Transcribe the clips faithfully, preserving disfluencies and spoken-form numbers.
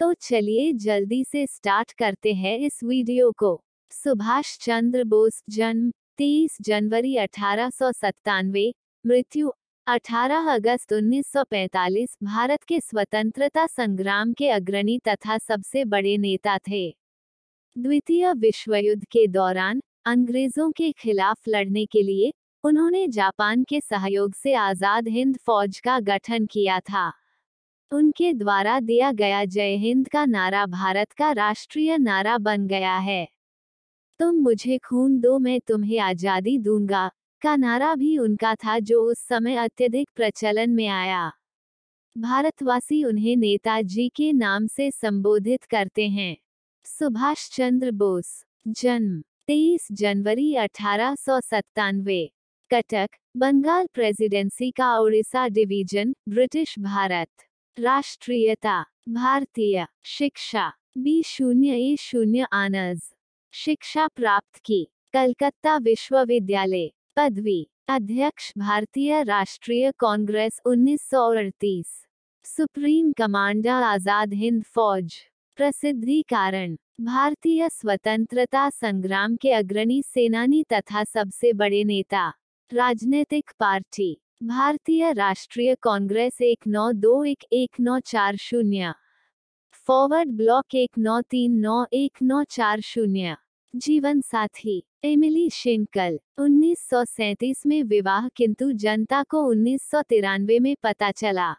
तो चलिए जल्दी से स्टार्ट करते हैं इस वीडियो को। सुभाष चंद्र बोस जन्म तेईस जनवरी अठारह सौ सत्तानवे, मृत्यु अठारह अगस्त उन्नीस सौ पैंतालीस भारत के स्वतंत्रता संग्राम के अग्रणी तथा सबसे बड़े नेता थे। द्वितीय विश्व युद्ध के दौरान अंग्रेजों के खिलाफ लड़ने के लिए उन्होंने जापान के सहयोग से आजाद हिंद फौज का गठन किया था। उनके द्वारा दिया गया जय हिंद का नारा भारत का राष्ट्रीय नारा बन गया है। तुम मुझे खून दो मैं तुम्हें आजादी दूंगा का नारा भी उनका था, जो उस समय अत्यधिक प्रचलन में आया। भारतवासी उन्हें नेताजी के नाम से संबोधित करते हैं। सुभाष चंद्र बोस जन्म तेईस जनवरी अठारह सौ सत्तानवे, कटक, बंगाल प्रेसिडेंसी का ओडिशा डिवीजन, ब्रिटिश भारत। राष्ट्रीयता भारतीय। शिक्षा बी शून्य ए शून्य, आनर्स। शिक्षा प्राप्त की कलकत्ता विश्वविद्यालय। पदवी अध्यक्ष भारतीय राष्ट्रीय कांग्रेस उन्नीस सौ अड़तीस। Supreme commander Azad Hind Fauj. प्रसिद्धि कारण भारतीय स्वतंत्रता संग्राम के अग्रणी सेनानी तथा सबसे बड़े नेता। राजनीतिक पार्टी भारतीय राष्ट्रीय कांग्रेस एक नौ दो एक एक नौ चार शून्य, फॉरवर्ड ब्लॉक एक नौ तीन नौ एक नौ चार शून्य। जीवन साथी एमिली शेंकल। उन्नीस सौ सैंतीस में विवाह किंतु जनता को उन्नीस सौ तिरानवे में पता चला।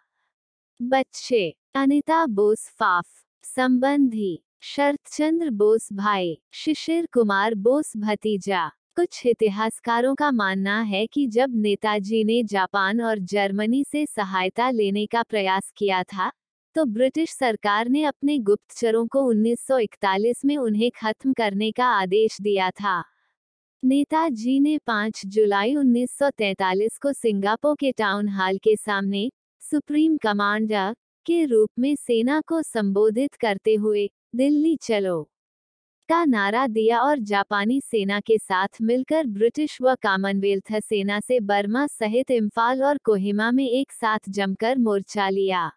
बच्चे अनिता बोस फाफ। संबंधी शरतचंद्र बोस भाई, शिशिर कुमार बोस भतीजा। कुछ इतिहासकारों का मानना है कि जब नेताजी ने जापान और जर्मनी से सहायता लेने का प्रयास किया था तो ब्रिटिश सरकार ने अपने गुप्तचरों को उन्नीस सौ इकतालीस में उन्हें खत्म करने का आदेश दिया था। नेताजी ने पाँच जुलाई उन्नीस सौ तैंतालीस को सिंगापुर के टाउन हॉल के सामने सुप्रीम कमांडर के रूप में सेना को संबोधित करते हुए दिल्ली चलो का नारा दिया और जापानी सेना के साथ मिलकर ब्रिटिश व कॉमनवेल्थ सेना से बर्मा सहित इम्फाल और कोहिमा में एक साथ जमकर मोर्चा लिया।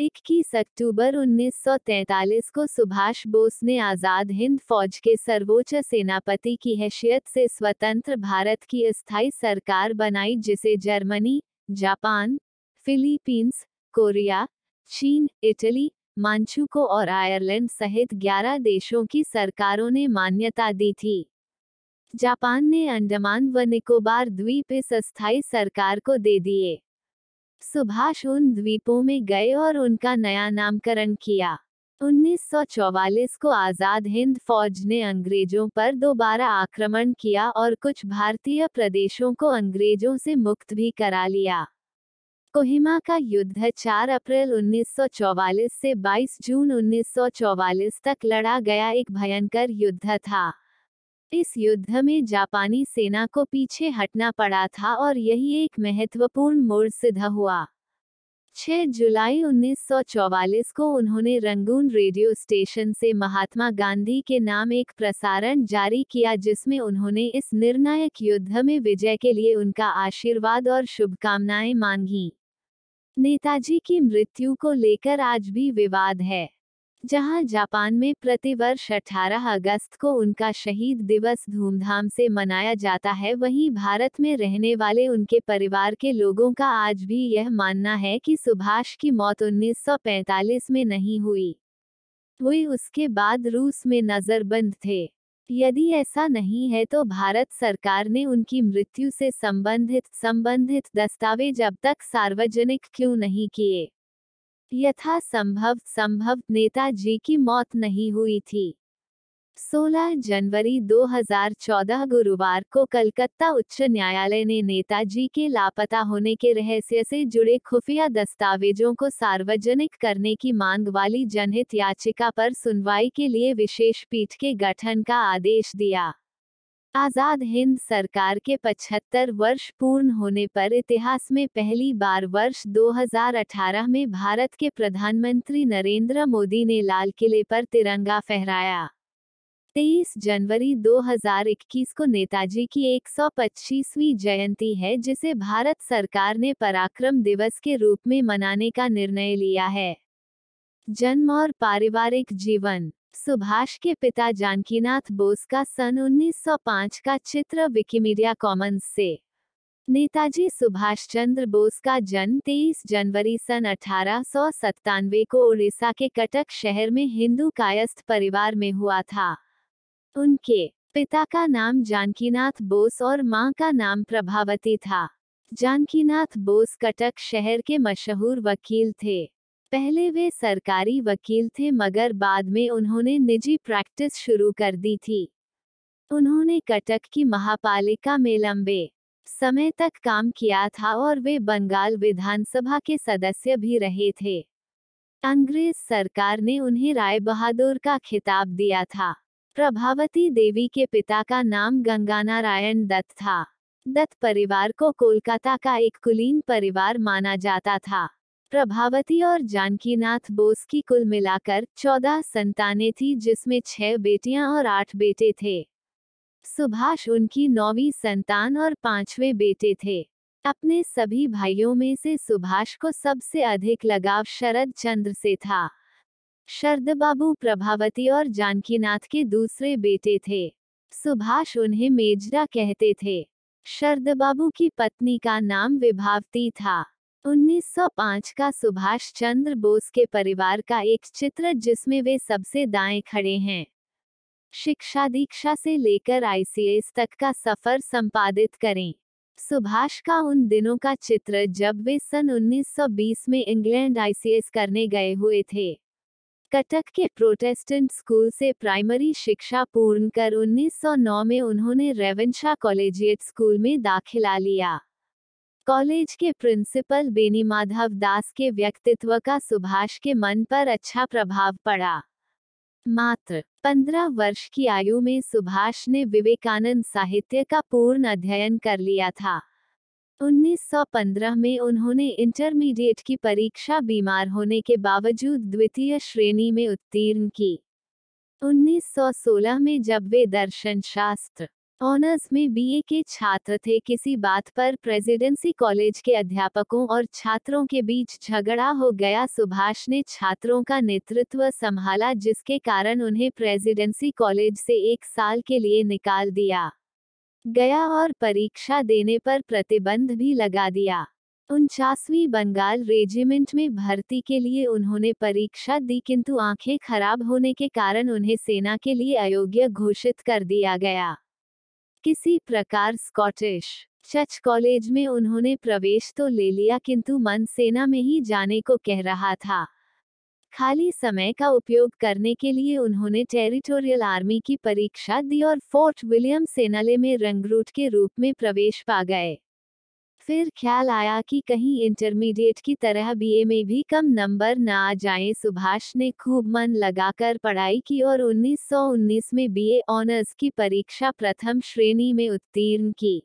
इक्कीस अक्टूबर उन्नीस सौ तैंतालीस को सुभाष बोस ने आजाद हिंद फौज के सर्वोच्च सेनापति की हैसियत से स्वतंत्र भारत की स्थायी सरकार बनाई, जिसे जर्मनी, जापान, फिलीपींस, कोरिया, चीन, इटली, मानचुको और आयरलैंड सहित ग्यारह देशों की सरकारों ने मान्यता दी थी। जापान ने अंडमान व निकोबार द्वीप इस स्थायी सरकार को दे दिए। सुभाष उन द्वीपों में गए और उनका नया नामकरण किया। उन्नीस सौ चौवालीस को आजाद हिंद फौज ने अंग्रेजों पर दोबारा आक्रमण किया और कुछ भारतीय प्रदेशों को अंग्रेजों से मुक्त भी करा लिया। कोहिमा का युद्ध चार अप्रैल उन्नीस सौ चौवालीस से बाईस जून उन्नीस सौ चौवालीस तक लड़ा गया एक भयंकर युद्ध था। इस युद्ध में जापानी सेना को पीछे हटना पड़ा था और यही एक महत्वपूर्ण मोड़ सिद्ध हुआ। छह जुलाई उन्नीस सौ चौवालीस को उन्होंने रंगून रेडियो स्टेशन से महात्मा गांधी के नाम एक प्रसारण जारी किया, जिसमें उन्होंने इस निर्णायक युद्ध में विजय के लिए उनका आशीर्वाद और शुभकामनाएं मांगी। नेताजी की मृत्यु को लेकर आज भी विवाद है। जहां जापान में प्रतिवर्ष अठारह अगस्त को उनका शहीद दिवस धूमधाम से मनाया जाता है, वहीं भारत में रहने वाले उनके परिवार के लोगों का आज भी यह मानना है कि सुभाष की मौत उन्नीस सौ पैंतालीस में नहीं हुई, वे उसके बाद रूस में नजरबंद थे। यदि ऐसा नहीं है तो भारत सरकार ने उनकी मृत्यु से संबंधित संबंधित दस्तावेज अब तक सार्वजनिक क्यों नहीं किए? यथा संभव संभव नेताजी की मौत नहीं हुई थी। सोलह जनवरी दो हज़ार चौदह गुरुवार को कलकत्ता उच्च न्यायालय ने नेताजी के लापता होने के रहस्य से जुड़े खुफिया दस्तावेजों को सार्वजनिक करने की मांग वाली जनहित याचिका पर सुनवाई के लिए विशेष पीठ के गठन का आदेश दिया। आज़ाद हिंद सरकार के पचहत्तर वर्ष पूर्ण होने पर इतिहास में पहली बार वर्ष दो हज़ार अठारह में भारत के प्रधानमंत्री नरेंद्र मोदी ने लाल किले पर तिरंगा फहराया। तेईस जनवरी दो हज़ार इक्कीस को नेताजी की एक सौ पच्चीसवीं जयंती है, जिसे भारत सरकार ने पराक्रम दिवस के रूप में मनाने का निर्णय लिया है। जन्म और पारिवारिक जीवन। सुभाष के पिता जानकीनाथ बोस का सन उन्नीस सौ पाँच का चित्र विकिमीडिया कॉमन्स से। नेताजी सुभाष चंद्र बोस का जन्म तेईस जनवरी सन अठारह सौ सत्तानवे को ओडिशा के कटक शहर में हिंदू कायस्थ परिवार में हुआ था। उनके पिता का नाम जानकीनाथ बोस और मां का नाम प्रभावती था। जानकीनाथ बोस कटक शहर के मशहूर वकील थे। पहले वे सरकारी वकील थे, मगर बाद में उन्होंने निजी प्रैक्टिस शुरू कर दी थी। उन्होंने कटक की महापालिका में लंबे समय तक काम किया था और वे बंगाल विधानसभा के सदस्य भी रहे थे। अंग्रेज सरकार ने उन्हें राय बहादुर का खिताब दिया था। प्रभावती देवी के पिता का नाम गंगानारायण दत्त था। दत्त परिवार को कोलकाता का एक कुलीन परिवार माना जाता था। प्रभावती और जानकीनाथ बोस की कुल मिलाकर चौदह संतानें थीं, जिसमें छह बेटियां और आठ बेटे थे। सुभाष उनकी नौवीं संतान और पांचवें बेटे थे। अपने सभी भाइयों में से सुभाष को सबसे अधिक लगाव शरद चंद्र से था। शरद बाबू प्रभावती और जानकीनाथ के दूसरे बेटे थे। सुभाष उन्हें मेजरा कहते थे। शरद बाबू की पत्नी का नाम विभावती था। उन्नीस सौ पाँच का सुभाष चंद्र बोस के परिवार का एक चित्र, जिसमें वे सबसे दाएं खड़े हैं। शिक्षा दीक्षा से लेकर आई सी एस तक का सफर संपादित करें। सुभाष का उन दिनों का चित्र जब वे सन उन्नीस सौ बीस में इंग्लैंड आई सी एस करने गए हुए थे। कटक के प्रोटेस्टेंट स्कूल से प्राइमरी शिक्षा पूर्ण कर उन्नीस सौ नौ में उन्होंने रेवेन्शा कॉलेजिएट स्कूल में दाखिला लिया। कॉलेज के प्रिंसिपल बेनी माधव दास के व्यक्तित्व का सुभाष के मन पर अच्छा प्रभाव पड़ा। मात्र पंद्रह वर्ष की आयु में सुभाष ने विवेकानंद साहित्य का पूर्ण अध्ययन कर लिया था। उन्नीस सौ पंद्रह में उन्होंने इंटरमीडिएट की परीक्षा बीमार होने के बावजूद द्वितीय श्रेणी में उत्तीर्ण की। उन्नीस सौ सोलह में जब वे दर्शनशास्त्र ऑनर्स में बी ए के छात्र थे, किसी बात पर प्रेसिडेंसी कॉलेज के अध्यापकों और छात्रों के बीच झगड़ा हो गया। सुभाष ने छात्रों का नेतृत्व संभाला, जिसके कारण उन्हें प्रेसिडेंसी कॉलेज से एक साल के लिए निकाल दिया गया और परीक्षा देने पर प्रतिबंध भी लगा दिया। उनचासवीं बंगाल रेजिमेंट में भर्ती के लिए उन्होंने परीक्षा दी, किंतु आंखें खराब होने के कारण उन्हें सेना के लिए अयोग्य घोषित कर दिया गया। किसी प्रकार स्कॉटिश चर्च कॉलेज में उन्होंने प्रवेश तो ले लिया, किंतु मन सेना में ही जाने को कह रहा था। खाली समय का उपयोग करने के लिए उन्होंने टेरिटोरियल आर्मी की परीक्षा दी और फोर्ट विलियम सेनाले में रंगरूट के रूप में प्रवेश पा गए। फिर ख्याल आया कि कहीं इंटरमीडिएट की तरह बी ए में भी कम नंबर न आ जाएं। सुभाष ने खूब मन लगाकर पढ़ाई की और उन्नीस सौ उन्नीस में बी ए ऑनर्स की परीक्षा प्रथम श्रेणी में उत्तीर्ण की।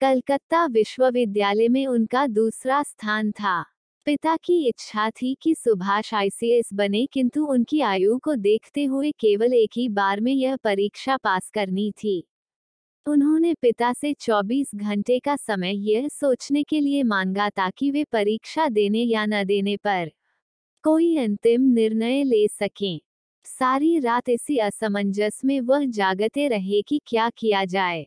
कलकत्ता विश्वविद्यालय में उनका दूसरा स्थान था। पिता की इच्छा थी कि सुभाष आई सी एस बने, किंतु उनकी आयु को देखते हुए केवल एक ही बार में यह परीक्षा पास करनी थी। उन्होंने पिता से चौबीस घंटे का समय यह सोचने के लिए मांगा ताकि वे परीक्षा देने या न देने पर कोई अंतिम निर्णय ले सकें। सारी रात इसी असमंजस में वह जागते रहे कि क्या किया जाए।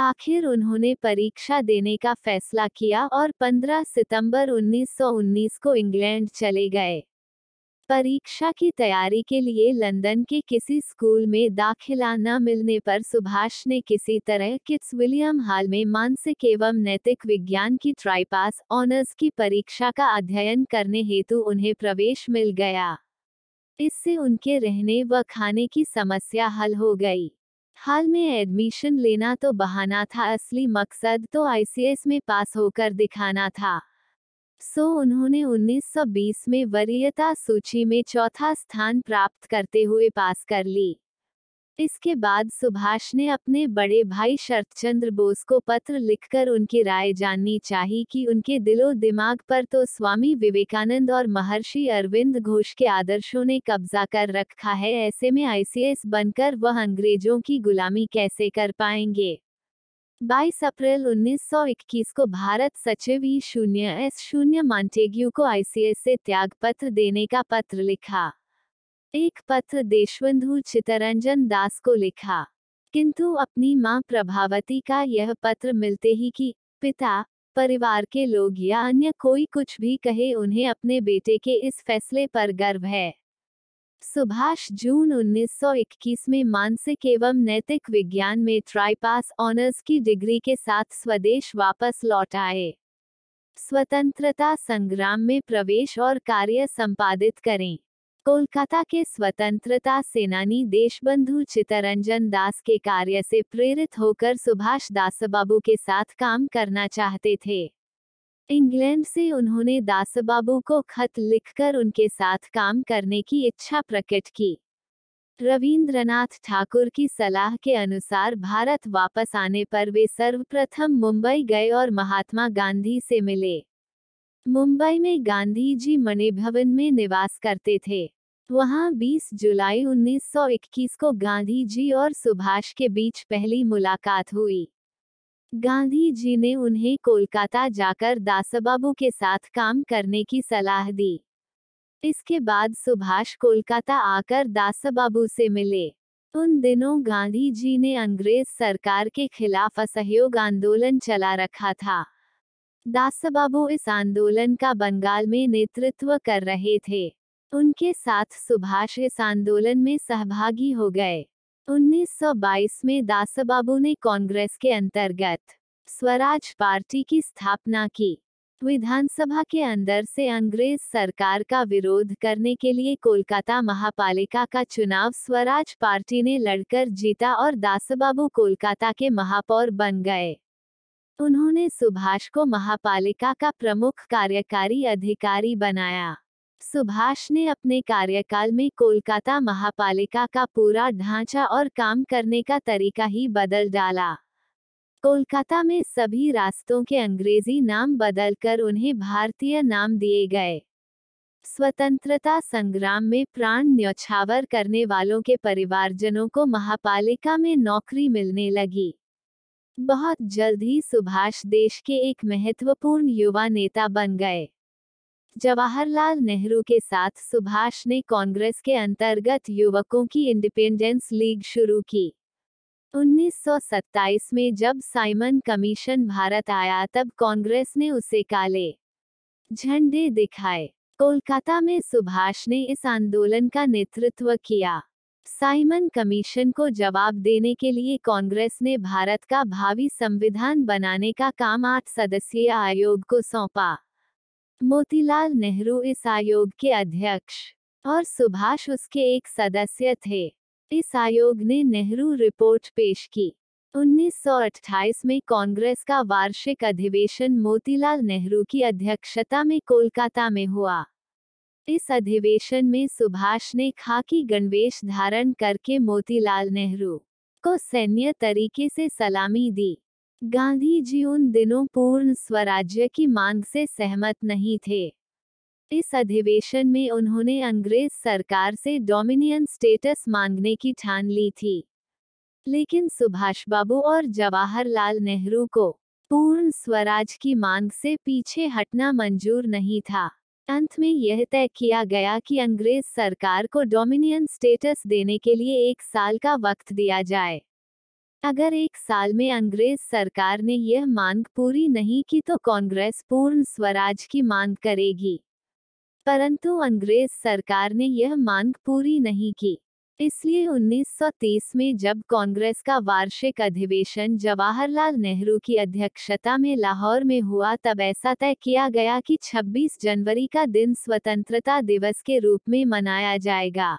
आखिर उन्होंने परीक्षा देने का फैसला किया और पंद्रह सितंबर उन्नीस सौ उन्नीस को इंग्लैंड चले गए। परीक्षा की तैयारी के लिए लंदन के किसी स्कूल में दाखिला न मिलने पर सुभाष ने किसी तरह किट्स विलियम हॉल में मानसिक एवं नैतिक विज्ञान की ट्राइपास ऑनर्स की परीक्षा का अध्ययन करने हेतु उन्हें प्रवेश मिल गया। इससे उनके रहने व खाने की समस्या हल हो गई। हाल में एडमिशन लेना तो बहाना था, असली मकसद तो आई सी एस में पास होकर दिखाना था। सो उन्होंने उन्नीस सौ बीस में वरीयता सूची में चौथा स्थान प्राप्त करते हुए पास कर ली। इसके बाद सुभाष ने अपने बड़े भाई शरतचंद्र बोस को पत्र लिखकर उनकी राय जाननी चाहिए कि उनके दिलो दिमाग पर तो स्वामी विवेकानंद और महर्षि अरविंद घोष के आदर्शों ने कब्जा कर रखा है, ऐसे में आई सी एस बनकर वह अंग्रेजों की गुलामी कैसे कर पाएंगे। बाईस अप्रैल उन्नीस सौ इक्कीस को भारत सचिव ई शून्य एस शून्य मॉन्टेग्यू को आई सी एस से त्याग पत्र देने का पत्र लिखा। एक पत्र देशबंधु चित्तरंजन दास को लिखा, किंतु अपनी मां प्रभावती का यह पत्र मिलते ही कि पिता, परिवार के लोग या अन्य कोई कुछ भी कहे, उन्हें अपने बेटे के इस फैसले पर गर्व है। सुभाष जून उन्नीस सौ इक्कीस में मानसिक एवं नैतिक विज्ञान में ट्राईपास ऑनर्स की डिग्री के साथ स्वदेश वापस लौट आए। स्वतंत्रता संग्राम में प्रवेश और कार्य संपादित करें। कोलकाता के स्वतंत्रता सेनानी देशबंधु चित्तरंजन दास के कार्य से प्रेरित होकर सुभाष दासबाबू के साथ काम करना चाहते थे। इंग्लैंड से उन्होंने दासबाबू को खत लिखकर उनके साथ काम करने की इच्छा प्रकट की। रवींद्रनाथ ठाकुर की सलाह के अनुसार भारत वापस आने पर वे सर्वप्रथम मुंबई गए और महात्मा गांधी से मिले। मुंबई में गांधी जी मणि भवन में निवास करते थे। वहां बीस जुलाई उन्नीस सौ इक्कीस को गांधी जी और सुभाष के बीच पहली मुलाकात हुई। गांधी जी ने उन्हें कोलकाता जाकर दासबाबू के साथ काम करने की सलाह दी। इसके बाद सुभाष कोलकाता आकर दासबाबू से मिले। उन दिनों गांधी जी ने अंग्रेज सरकार के खिलाफ असहयोग आंदोलन चला रखा था। दासबाबू इस आंदोलन का बंगाल में नेतृत्व कर रहे थे। उनके साथ सुभाष इस आंदोलन में सहभागी हो गए। उन्नीस सौ बाईस में दासबाबू ने कांग्रेस के अंतर्गत स्वराज पार्टी की स्थापना की। विधानसभा के अंदर से अंग्रेज सरकार का विरोध करने के लिए कोलकाता महापालिका का चुनाव स्वराज पार्टी ने लड़कर जीता और दासबाबू कोलकाता के महापौर बन गए। उन्होंने सुभाष को महापालिका का प्रमुख कार्यकारी अधिकारी बनाया। सुभाष ने अपने कार्यकाल में कोलकाता महापालिका का पूरा ढांचा और काम करने का तरीका ही बदल डाला। कोलकाता में सभी रास्तों के अंग्रेजी नाम बदलकर उन्हें भारतीय नाम दिए गए। स्वतंत्रता संग्राम में प्राण न्यौछावर करने वालों के परिवारजनों को महापालिका में नौकरी मिलने लगी। बहुत जल्द ही सुभाष देश के एक महत्वपूर्ण युवा नेता बन गए। जवाहरलाल नेहरू के साथ सुभाष ने कांग्रेस के अंतर्गत युवकों की इंडिपेंडेंस लीग शुरू की। उन्नीस सौ सत्ताईस में जब साइमन कमीशन भारत आया तब कांग्रेस ने उसे काले झंडे दिखाए। कोलकाता में सुभाष ने इस आंदोलन का नेतृत्व किया। साइमन कमीशन को जवाब देने के लिए कांग्रेस ने भारत का भावी संविधान बनाने का काम आठ सदस्यीय आयोग को सौंपा। मोतीलाल नेहरू इस आयोग के अध्यक्ष और सुभाष उसके एक सदस्य थे। इस आयोग ने नेहरू रिपोर्ट पेश की। उन्नीस सौ अट्ठाईस में कांग्रेस का वार्षिक अधिवेशन मोतीलाल नेहरू की अध्यक्षता में कोलकाता में हुआ। इस अधिवेशन में सुभाष ने खाकी गणवेश धारण करके मोतीलाल नेहरू को सैन्य तरीके से सलामी दी। गांधी जी उन दिनों पूर्ण स्वराज्य की मांग से सहमत नहीं थे। इस अधिवेशन में उन्होंने अंग्रेज सरकार से डोमिनियन स्टेटस मांगने की ठान ली थी, लेकिन सुभाष बाबू और जवाहरलाल नेहरू को पूर्ण स्वराज की मांग से पीछे हटना मंजूर नहीं था। अंत में यह तय किया गया कि अंग्रेज सरकार को डोमिनियन स्टेटस देने के लिए एक साल का वक्त दिया जाए। अगर एक साल में अंग्रेज सरकार ने यह मांग पूरी नहीं की तो कांग्रेस पूर्ण स्वराज की मांग करेगी, परंतु अंग्रेज सरकार ने यह मांग पूरी नहीं की। इसलिए उन्नीस सौ तीस में जब कांग्रेस का वार्षिक अधिवेशन जवाहरलाल नेहरू की अध्यक्षता में लाहौर में हुआ तब ऐसा तय किया गया कि छब्बीस जनवरी का दिन स्वतंत्रता दिवस के रूप में मनाया जाएगा।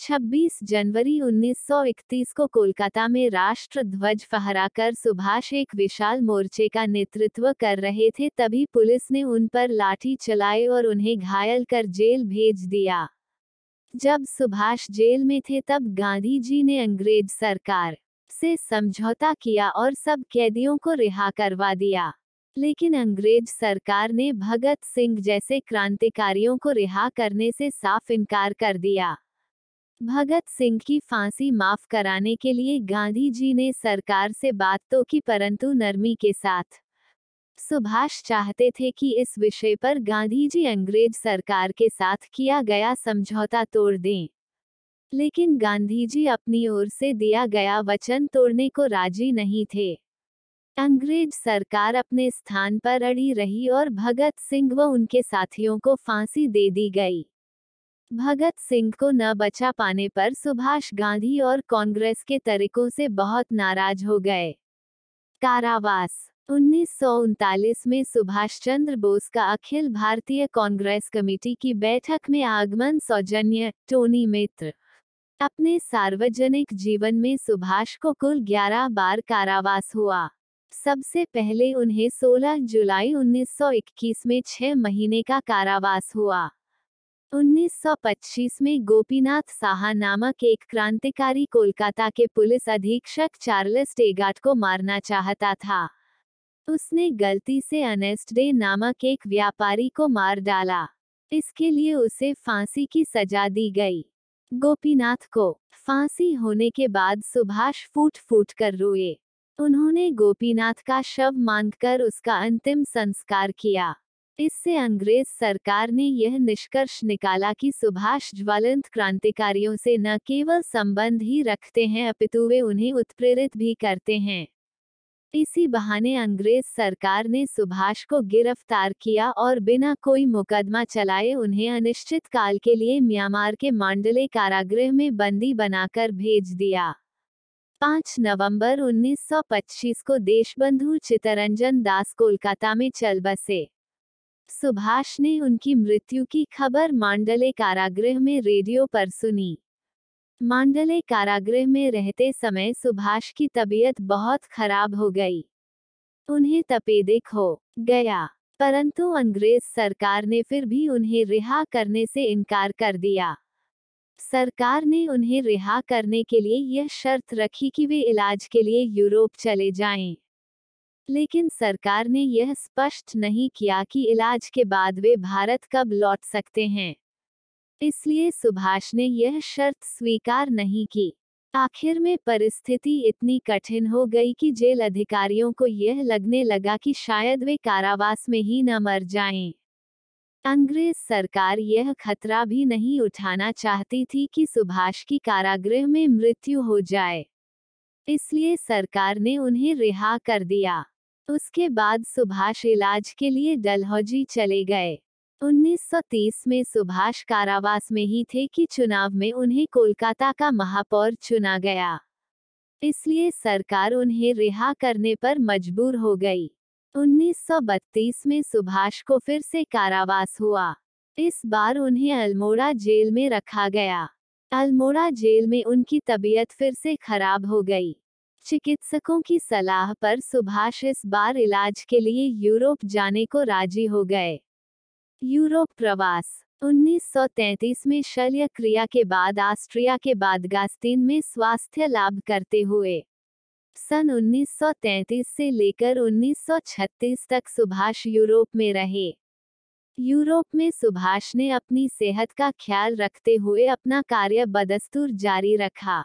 छब्बीस जनवरी उन्नीस सौ इकतीस को कोलकाता में राष्ट्र ध्वज फहराकर सुभाष एक विशाल मोर्चे का नेतृत्व कर रहे थे, तभी पुलिस ने उन पर लाठी चलाए और उन्हें घायल कर जेल भेज दिया। जब सुभाष जेल में थे तब गांधी जी ने अंग्रेज सरकार से समझौता किया और सब कैदियों को रिहा करवा दिया, लेकिन अंग्रेज सरकार ने भगत सिंह जैसे क्रांतिकारियों को रिहा करने से साफ इनकार कर दिया। भगत सिंह की फांसी माफ कराने के लिए गांधी जी ने सरकार से बात तो की परंतु नरमी के साथ। सुभाष चाहते थे कि इस विषय पर गांधी जी अंग्रेज सरकार के साथ किया गया समझौता तोड़ दें, लेकिन गांधी जी अपनी ओर से दिया गया वचन तोड़ने को राजी नहीं थे। अंग्रेज सरकार अपने स्थान पर अड़ी रही और भगत सिंह व उनके साथियों को फांसी दे दी गई। भगत सिंह को न बचा पाने पर सुभाष गांधी और कांग्रेस के तरीकों से बहुत नाराज हो गए। कारावास उन्नीस सौ उनतालीस में सुभाष चंद्र बोस का अखिल भारतीय कांग्रेस कमेटी की बैठक में आगमन। सौजन्य टोनी मित्र अपने सार्वजनिक जीवन में सुभाष को कुल ग्यारह बार कारावास हुआ। सबसे पहले उन्हें सोलह जुलाई उन्नीस सौ इक्कीस में छह महीने का कारावास हुआ। उन्नीस सौ पच्चीस में गोपीनाथ साहा नामक एक क्रांतिकारी कोलकाता के पुलिस अधीक्षक चार्ल्स टेगार्ट को मारना चाहता था। उसने गलती से अर्नेस्ट डे नामक एक व्यापारी को मार डाला, इसके लिए उसे फांसी की सजा दी गई। गोपीनाथ को फांसी होने के बाद सुभाष फूट फूट कर रोए। उन्होंने गोपीनाथ का शव मांगकर उसका अंतिम संस्कार किया। इससे अंग्रेज सरकार ने यह निष्कर्ष निकाला कि सुभाष ज्वलंत क्रांतिकारियों से न केवल संबंध ही रखते हैं अपितु वे उन्हें उत्प्रेरित भी करते हैं। इसी बहाने अंग्रेज सरकार ने सुभाष को गिरफ्तार किया और बिना कोई मुकदमा चलाए उन्हें अनिश्चित काल के लिए म्यांमार के मांडले कारागृह में बंदी बनाकर भेज दिया। पाँच नवंबर उन्नीस सौ पच्चीस को देशबंधु चित्तरंजन दास कोलकाता में चल बसे। सुभाष ने उनकी मृत्यु की खबर मांडले कारागृह में रेडियो पर सुनी। मांडले कारागृह में रहते समय सुभाष की तबीयत बहुत खराब हो गई, उन्हें तपेदिक हो गया, परंतु अंग्रेज सरकार ने फिर भी उन्हें रिहा करने से इनकार कर दिया। सरकार ने उन्हें रिहा करने के लिए यह शर्त रखी कि वे इलाज के लिए यूरोप चले जाएं। लेकिन सरकार ने यह स्पष्ट नहीं किया कि इलाज के बाद वे भारत कब लौट सकते हैं, इसलिए सुभाष ने यह शर्त स्वीकार नहीं की। आखिर में परिस्थिति इतनी कठिन हो गई कि जेल अधिकारियों को यह लगने लगा कि शायद वे कारावास में ही न मर जाएं। अंग्रेज सरकार यह खतरा भी नहीं उठाना चाहती थी कि सुभाष की कारागृह में मृत्यु हो जाए, इसलिए सरकार ने उन्हें रिहा कर दिया। उसके बाद सुभाष इलाज के लिए डलहौजी चले गए। उन्नीस सौ तीस में सुभाष कारावास में ही थे कि चुनाव में उन्हें कोलकाता का महापौर चुना गया, इसलिए सरकार उन्हें रिहा करने पर मजबूर हो गई। उन्नीस सौ बत्तीस में सुभाष को फिर से कारावास हुआ। इस बार उन्हें अल्मोड़ा जेल में रखा गया। अल्मोड़ा जेल में उनकी तबीयत फिर से खराब हो गई। चिकित्सकों की सलाह पर सुभाष इस बार इलाज के लिए यूरोप जाने को राजी हो गए। यूरोप प्रवास उन्नीस सौ तैंतीस में शल्य क्रिया के बाद ऑस्ट्रिया के बादगास्तीन में स्वास्थ्य लाभ करते हुए सन उन्नीस सौ तैंतीस से लेकर उन्नीस सौ छत्तीस तक सुभाष यूरोप में रहे। यूरोप में सुभाष ने अपनी सेहत का ख्याल रखते हुए अपना कार्य बदस्तूर जारी रखा।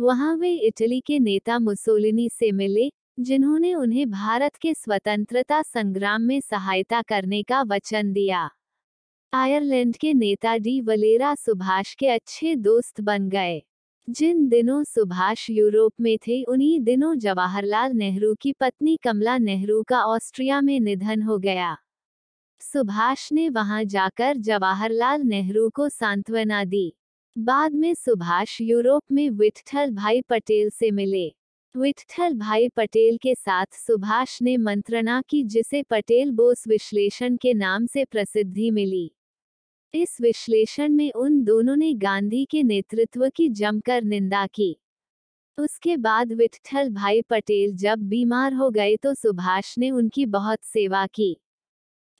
वहां वे इटली के नेता मुसोलिनी से मिले, जिन्होंने उन्हें भारत के स्वतंत्रता संग्राम में सहायता करने का वचन दिया। आयरलैंड के नेता डी वलेरा सुभाष के अच्छे दोस्त बन गए। जिन दिनों सुभाष यूरोप में थे उन्हीं दिनों जवाहरलाल नेहरू की पत्नी कमला नेहरू का ऑस्ट्रिया में निधन हो गया। सुभाष ने वहां जाकर जवाहरलाल नेहरू को सांत्वना दी। बाद में सुभाष यूरोप में विट्ठल भाई पटेल से मिले। विट्ठल भाई पटेल के साथ सुभाष ने मंत्रणा की, जिसे पटेल बोस विश्लेषण के नाम से प्रसिद्धि मिली। इस विश्लेषण में उन दोनों ने गांधी के नेतृत्व की जमकर निंदा की। उसके बाद विट्ठल भाई पटेल जब बीमार हो गए तो सुभाष ने उनकी बहुत सेवा की,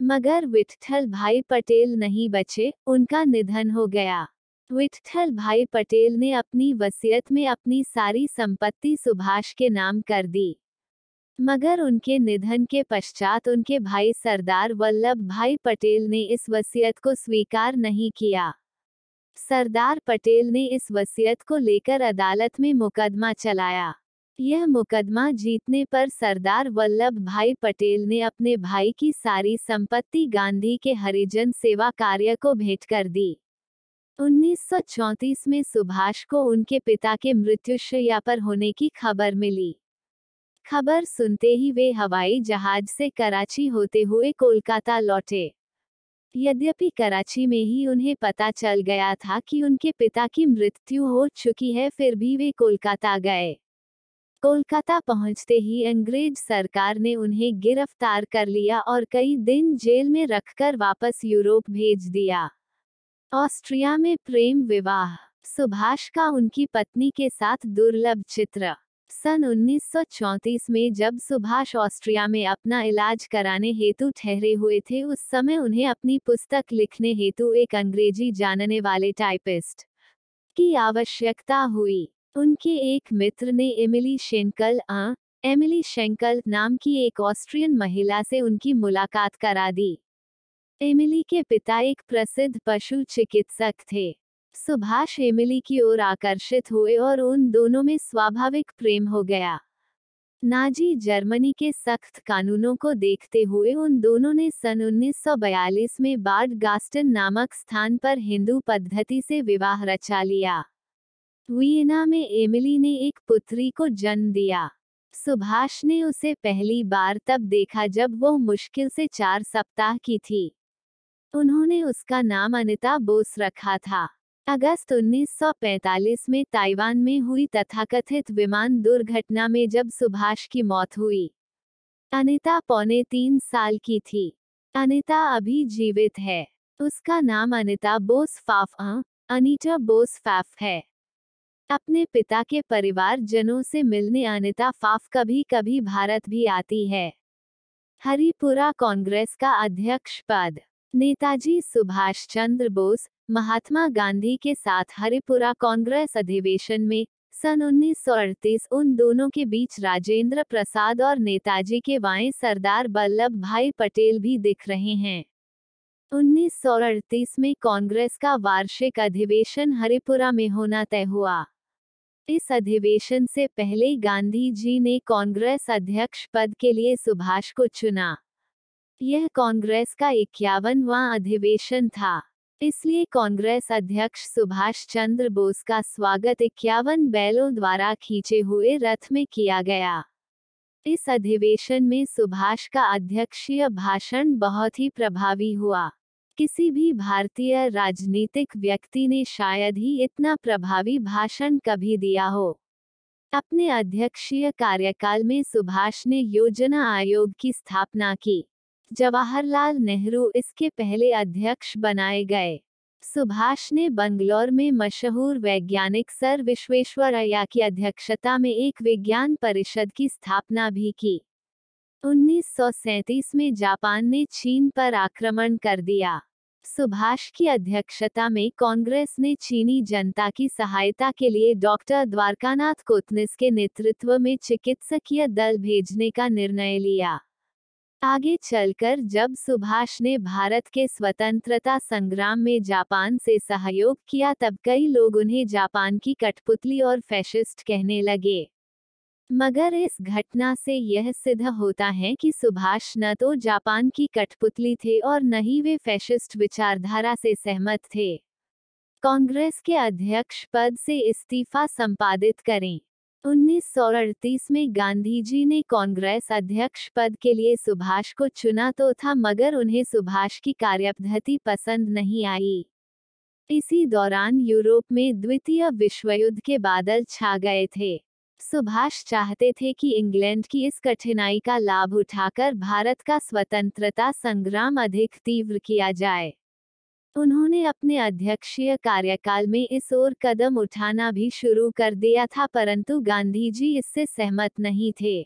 मगर विट्ठल भाई पटेल नहीं बचे, उनका निधन हो गया। विट्ठल भाई पटेल ने अपनी वसीयत में अपनी सारी संपत्ति सुभाष के नाम कर दी, मगर उनके निधन के पश्चात उनके भाई सरदार वल्लभ भाई पटेल ने इस वसीयत को स्वीकार नहीं किया। सरदार पटेल ने इस वसीयत को लेकर अदालत में मुकदमा चलाया। यह मुकदमा जीतने पर सरदार वल्लभ भाई पटेल ने अपने भाई की सारी संपत्ति गांधी के हरिजन सेवा कार्य को भेंट कर दी। उन्नीस सौ चौंतीस में सुभाष को उनके पिता के मृत्युशैया पर होने की खबर मिली। खबर सुनते ही वे हवाई जहाज से कराची होते हुए कोलकाता लौटे। यद्यपि कराची में ही उन्हें पता चल गया था कि उनके पिता की मृत्यु हो चुकी है, फिर भी वे कोलकाता गए। कोलकाता पहुंचते ही अंग्रेज सरकार ने उन्हें गिरफ्तार कर लिया और कई दिन जेल में रखकर वापस यूरोप भेज दिया। ऑस्ट्रिया में प्रेम विवाह, सुभाष का उनकी पत्नी के साथ दुर्लभ चित्र। सन उन्नीस सौ चौंतीस में जब सुभाष ऑस्ट्रिया में अपना इलाज कराने हेतु ठहरे हुए थे, उस समय उन्हें अपनी पुस्तक लिखने हेतु एक अंग्रेजी जानने वाले टाइपिस्ट की आवश्यकता हुई। उनके एक मित्र ने एमिली शेंकल आ, एमिली शेंकल नाम की एक ऑस्ट्रियन महिला से उनकी मुलाकात करा दी। एमिली के पिता एक प्रसिद्ध पशु चिकित्सक थे। सुभाष एमिली की ओर आकर्षित हुए और उन दोनों में स्वाभाविक प्रेम हो गया। नाजी जर्मनी के सख्त कानूनों को देखते हुए उन दोनों ने सन उन्नीस सौ बयालीस में बाड गास्टन नामक स्थान पर हिंदू पद्धति से विवाह रचा लिया। वियना में एमिली ने एक पुत्री को जन्म दिया। सुभाष ने उसे पहली बार तब देखा जब वो मुश्किल से चार सप्ताह की थी। उन्होंने उसका नाम अनिता बोस रखा था। अगस्त उन्नीस सौ पैंतालीस में ताइवान में हुई तथाकथित विमान दुर्घटना में जब सुभाष की मौत हुई, अनिता पौने तीन साल की थी। अनिता अभी जीवित है। उसका नाम अनिता बोस फाफ अनिटा बोस फाफ है। अपने पिता के परिवार जनों से मिलने अनिता फाफ कभी कभी भारत भी आती है। हरिपुरा कांग्रेस का अध्यक्ष पद। नेताजी सुभाष चंद्र बोस महात्मा गांधी के साथ हरिपुरा कांग्रेस अधिवेशन में सन उन्नीस सौ अड़तीस उन दोनों के बीच राजेंद्र प्रसाद और नेताजी के वाएं सरदार वल्लभ भाई पटेल भी दिख रहे हैं। उन्नीस सौ अड़तीस में कांग्रेस का वार्षिक अधिवेशन हरिपुरा में होना तय हुआ। इस अधिवेशन से पहले गांधी जी ने कांग्रेस अध्यक्ष पद के लिए सुभाष को चुना। यह कांग्रेस का इक्यावनवां अधिवेशन था, इसलिए कांग्रेस अध्यक्ष सुभाष चंद्र बोस का स्वागत इक्यावन बैलों द्वारा खींचे हुए रथ में किया गया। इस अधिवेशन में सुभाष का अध्यक्षीय भाषण बहुत ही प्रभावी हुआ। किसी भी भारतीय राजनीतिक व्यक्ति ने शायद ही इतना प्रभावी भाषण कभी दिया हो। अपने अध्यक्षीय कार्यकाल में सुभाष ने योजना आयोग की स्थापना की। जवाहरलाल नेहरू इसके पहले अध्यक्ष बनाए गए। सुभाष ने बंगलौर में मशहूर वैज्ञानिक सर विश्वेश्वरैया की अध्यक्षता में एक विज्ञान परिषद की स्थापना भी की। उन्नीस सौ सैंतीस में जापान ने चीन पर आक्रमण कर दिया। सुभाष की अध्यक्षता में कांग्रेस ने चीनी जनता की सहायता के लिए डॉक्टर द्वारकानाथ कोतनिस के नेतृत्व में चिकित्सकीय दल भेजने का निर्णय लिया। आगे चलकर जब सुभाष ने भारत के स्वतंत्रता संग्राम में जापान से सहयोग किया, तब कई लोग उन्हें जापान की कठपुतली और फैशिस्ट कहने लगे। मगर इस घटना से यह सिद्ध होता है कि सुभाष न तो जापान की कठपुतली थे और न ही वे फैशिस्ट विचारधारा से सहमत थे। कांग्रेस के अध्यक्ष पद से इस्तीफा संपादित करें। उन्नीस सौ अड़तीस में गांधी जी ने कांग्रेस अध्यक्ष पद के लिए सुभाष को चुना तो था, मगर उन्हें सुभाष की कार्यपद्धति पसंद नहीं आई। इसी दौरान यूरोप में द्वितीय विश्व युद्ध के बादल छा गए थे। सुभाष चाहते थे कि इंग्लैंड की इस कठिनाई का लाभ उठाकर भारत का स्वतंत्रता संग्राम अधिक तीव्र किया जाए। उन्होंने अपने अध्यक्षीय कार्यकाल में इस ओर कदम उठाना भी शुरू कर दिया था, परंतु गांधी जी इससे सहमत नहीं थे।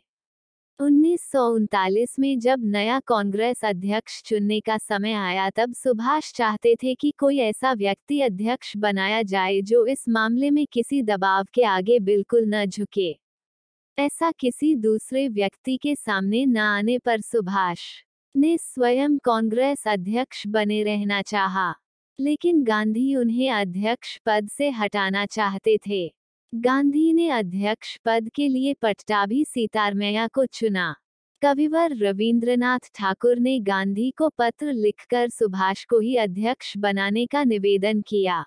उन्नीस सौ उनतालीस में जब नया कांग्रेस अध्यक्ष चुनने का समय आया, तब सुभाष चाहते थे कि कोई ऐसा व्यक्ति अध्यक्ष बनाया जाए जो इस मामले में किसी दबाव के आगे बिल्कुल न झुके। ऐसा किसी दूसरे व्यक्ति के सामने न आने पर सुभाष ने स्वयं कांग्रेस अध्यक्ष बने रहना चाहा, लेकिन गांधी उन्हें अध्यक्ष पद से हटाना चाहते थे। गांधी ने अध्यक्ष पद के लिए पट्टाभी सीतारमैया को चुना। कविवर रविंद्रनाथ ठाकुर ने गांधी को पत्र लिखकर सुभाष को ही अध्यक्ष बनाने का निवेदन किया।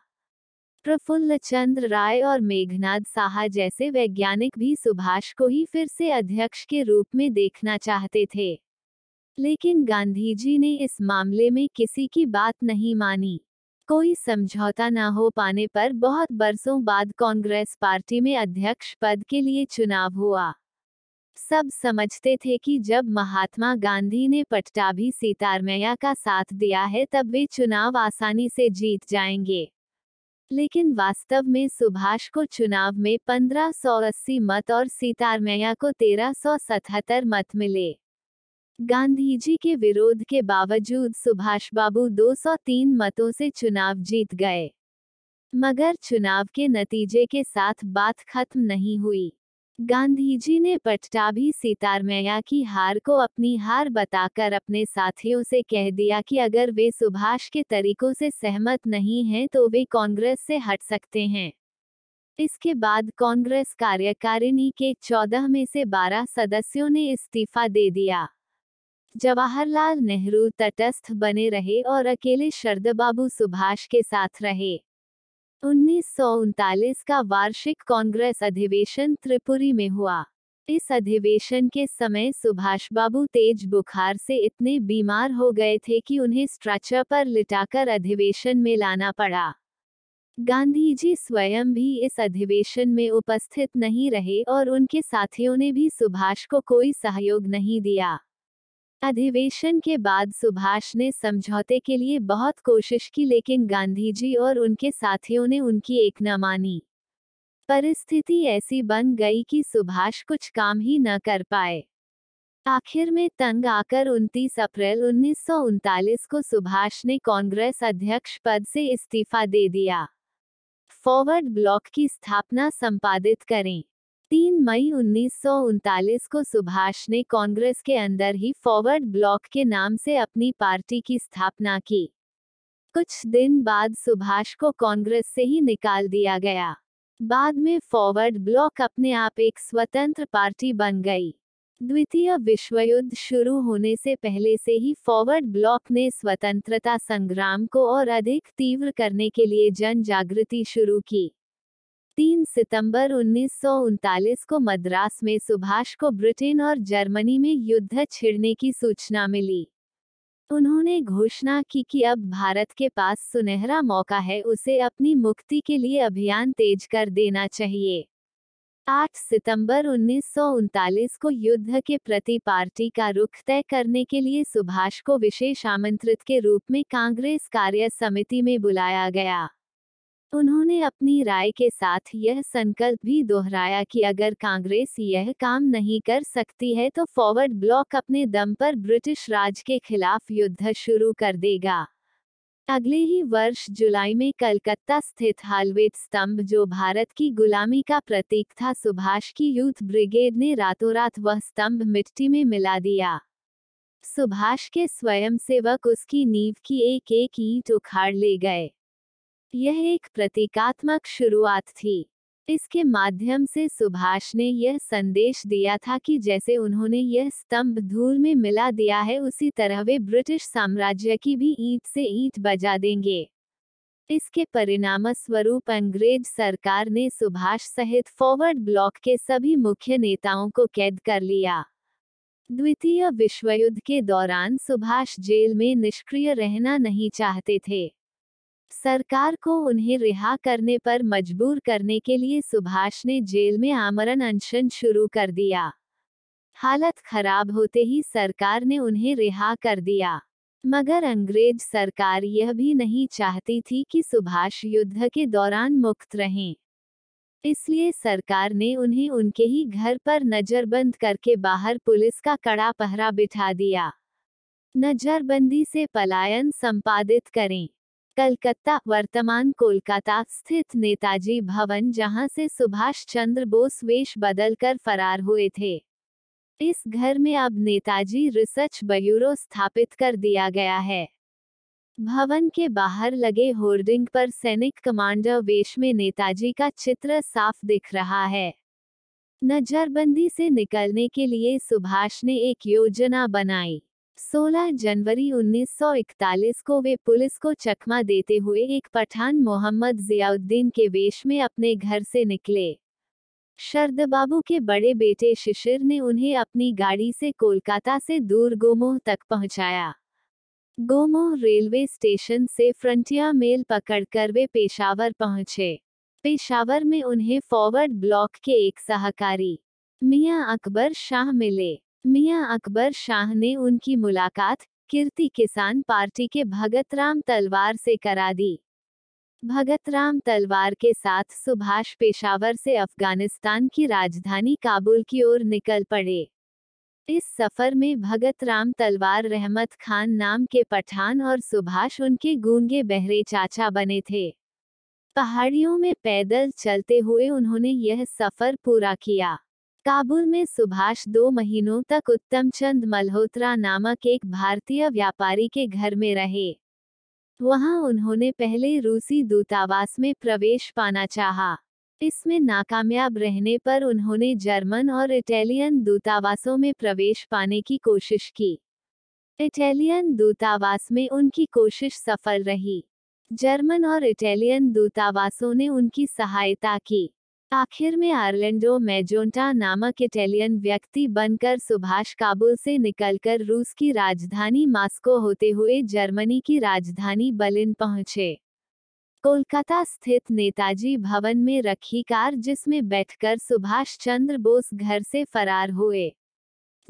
प्रफुल्ल चंद्र राय और मेघनाद साहा जैसे वैज्ञानिक भी सुभाष को ही फिर से अध्यक्ष के रूप में देखना चाहते थे, लेकिन गांधी जी ने इस मामले में किसी की बात नहीं मानी। कोई समझौता न हो पाने पर बहुत बरसों बाद कांग्रेस पार्टी में अध्यक्ष पद के लिए चुनाव हुआ। सब समझते थे कि जब महात्मा गांधी ने पट्टाभी सीतारमैया का साथ दिया है, तब वे चुनाव आसानी से जीत जाएंगे, लेकिन वास्तव में सुभाष को चुनाव में पंद्रह सौ अस्सी मत और सीतारमैया को तेरह सौ सतहत्तर मत मिले। गांधी जी के विरोध के बावजूद सुभाष बाबू दो सौ तीन मतों से चुनाव जीत गए। मगर चुनाव के नतीजे के साथ बात खत्म नहीं हुई। गांधी जी ने पट्टाभी सीतारमैया की हार को अपनी हार बताकर अपने साथियों से कह दिया कि अगर वे सुभाष के तरीकों से सहमत नहीं हैं तो वे कांग्रेस से हट सकते हैं। इसके बाद कांग्रेस कार्यकारिणी के चौदह में से बारह सदस्यों ने इस्तीफा दे दिया। जवाहरलाल नेहरू तटस्थ बने रहे और अकेले शरद बाबू सुभाष के साथ रहे। उन्नीस सौ उनतालीस का वार्षिक कांग्रेस अधिवेशन त्रिपुरी में हुआ। इस अधिवेशन के समय सुभाष बाबू तेज बुखार से इतने बीमार हो गए थे कि उन्हें स्ट्रेचर पर लिटाकर अधिवेशन में लाना पड़ा। गांधी जी स्वयं भी इस अधिवेशन में उपस्थित नहीं रहे और उनके साथियों ने भी सुभाष को कोई सहयोग नहीं दिया। अधिवेशन के बाद सुभाष ने समझौते के लिए बहुत कोशिश की, लेकिन गांधी जी और उनके साथियों ने उनकी एक न मानी। परिस्थिति ऐसी बन गई कि सुभाष कुछ काम ही न कर पाए। आखिर में तंग आकर उनतीस अप्रैल उन्नीस सौ उनतालीस को सुभाष ने कांग्रेस अध्यक्ष पद से इस्तीफा दे दिया। फॉरवर्ड ब्लॉक की स्थापना संपादित करें। तीन मई उन्नीस सौ उनतालीस को सुभाष ने कांग्रेस के अंदर ही फॉरवर्ड ब्लॉक के नाम से अपनी पार्टी की स्थापना की। कुछ दिन बाद सुभाष को कांग्रेस से ही निकाल दिया गया। बाद में फॉरवर्ड ब्लॉक अपने आप एक स्वतंत्र पार्टी बन गई। द्वितीय विश्व युद्ध शुरू होने से पहले से ही फॉरवर्ड ब्लॉक ने स्वतंत्रता संग्राम को और अधिक तीव्र करने के लिए जन जागृति शुरू की। तीन सितंबर उन्नीस सौ उनतालीस को मद्रास में सुभाष को ब्रिटेन और जर्मनी में युद्ध छिड़ने की सूचना मिली। उन्होंने घोषणा की कि अब भारत के पास सुनहरा मौका है, उसे अपनी मुक्ति के लिए अभियान तेज कर देना चाहिए। आठ सितंबर उन्नीस सौ उनतालीस को युद्ध के प्रति पार्टी का रुख तय करने के लिए सुभाष को विशेष आमंत्रित के रूप में कांग्रेस कार्य समिति में बुलाया गया। उन्होंने अपनी राय के साथ यह संकल्प भी दोहराया कि अगर कांग्रेस यह काम नहीं कर सकती है तो फॉरवर्ड ब्लॉक अपने दम पर ब्रिटिश राज के खिलाफ युद्ध शुरू कर देगा। अगले ही वर्ष जुलाई में कलकत्ता स्थित हालवेट स्तंभ, जो भारत की गुलामी का प्रतीक था, सुभाष की यूथ ब्रिगेड ने रातों रात वह स्तंभ मिट्टी में मिला दिया। सुभाष के स्वयंसेवक उसकी नींव की एक एक ईंट उखाड़ ले गए। यह एक प्रतीकात्मक शुरुआत थी। इसके माध्यम से सुभाष ने यह संदेश दिया था कि जैसे उन्होंने यह स्तंभ धूल में मिला दिया है, उसी तरह वे ब्रिटिश साम्राज्य की भी ईंट से ईंट बजा देंगे। इसके परिणाम स्वरूप अंग्रेज सरकार ने सुभाष सहित फॉरवर्ड ब्लॉक के सभी मुख्य नेताओं को कैद कर लिया। द्वितीय विश्व युद्ध के दौरान सुभाष जेल में निष्क्रिय रहना नहीं चाहते थे। सरकार को उन्हें रिहा करने पर मजबूर करने के लिए सुभाष ने जेल में आमरण अनशन शुरू कर दिया। हालत खराब होते ही सरकार ने उन्हें रिहा कर दिया, मगर अंग्रेज सरकार यह भी नहीं चाहती थी कि सुभाष युद्ध के दौरान मुक्त रहें, इसलिए सरकार ने उन्हें उनके ही घर पर नजरबंद करके बाहर पुलिस का कड़ा पहरा बिठा दिया। नजरबंदी से पलायन संपादित करें। कलकत्ता, वर्तमान कोलकाता स्थित नेताजी भवन, जहां से सुभाष चंद्र बोस वेश बदलकर फरार हुए थे, इस घर में अब नेताजी रिसर्च ब्यूरो स्थापित कर दिया गया है। भवन के बाहर लगे होर्डिंग पर सैनिक कमांडर वेश में नेताजी का चित्र साफ दिख रहा है। नजरबंदी से निकलने के लिए सुभाष ने एक योजना बनाई। सोलह जनवरी उन्नीस सौ इकतालीस को वे पुलिस को चकमा देते हुए एक पठान मोहम्मद जियाउद्दीन के वेश में अपने घर से निकले। शरद बाबू के बड़े बेटे शिशिर ने उन्हें अपनी गाड़ी से कोलकाता से दूर गोमोह तक पहुंचाया। गोमोह रेलवे स्टेशन से फ्रंटियर मेल पकड़कर वे पेशावर पहुंचे। पेशावर में उन्हें फॉरवर्ड ब्लॉक के एक सहकारी मियां अकबर शाह मिले। मियां अकबर शाह ने उनकी मुलाकात कीर्ति किसान पार्टी के भगत राम तलवार से करा दी। भगत राम तलवार के साथ सुभाष पेशावर से अफगानिस्तान की राजधानी काबुल की ओर निकल पड़े। इस सफर में भगत राम तलवार रहमत खान नाम के पठान और सुभाष उनके गूंगे बहरे चाचा बने थे। पहाड़ियों में पैदल चलते हुए उन्होंने यह सफर पूरा किया। काबुल में सुभाष दो महीनों तक उत्तम चंद मल्होत्रा नामक एक भारतीय व्यापारी के घर में रहे। वहां उन्होंने पहले रूसी दूतावास में प्रवेश पाना चाहा, इसमें नाकामयाब रहने पर उन्होंने जर्मन और इटालियन दूतावासों में प्रवेश पाने की कोशिश की। इटालियन दूतावास में उनकी कोशिश सफल रही। जर्मन और इटालियन दूतावासों ने उनकी सहायता की। आखिर में आर्लैंडो मैजोंटा नामक इटालियन व्यक्ति बनकर सुभाष काबुल से निकलकर रूस की राजधानी मास्को होते हुए जर्मनी की राजधानी बर्लिन पहुंचे। कोलकाता स्थित नेताजी भवन में रखी कार जिसमें बैठकर सुभाष चंद्र बोस घर से फरार हुए।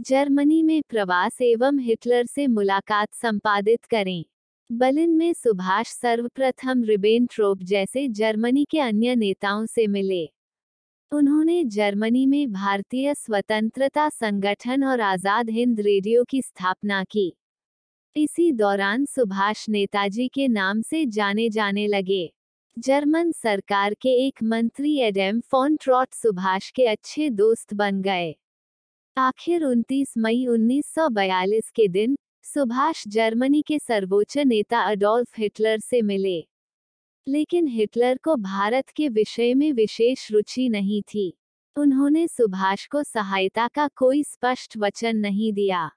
जर्मनी में प्रवास एवं हिटलर से मुलाकात संपादित करें। बर्लिन में सुभाष सर्वप्रथम रिबेनट्रोप जैसे जर्मनी के अन्य नेताओं से मिले। उन्होंने जर्मनी में भारतीय स्वतंत्रता संगठन और आज़ाद हिंद रेडियो की स्थापना की। इसी दौरान सुभाष नेताजी के नाम से जाने जाने लगे। जर्मन सरकार के एक मंत्री एडम फॉन ट्रॉट सुभाष के अच्छे दोस्त बन गए। आखिर उनतीस मई उन्नीस सौ बयालीस के दिन सुभाष जर्मनी के सर्वोच्च नेता अडोल्फ हिटलर से मिले, लेकिन हिटलर को भारत के विषय में विशेष रुचि नहीं थी। उन्होंने सुभाष को सहायता का कोई स्पष्ट वचन नहीं दिया।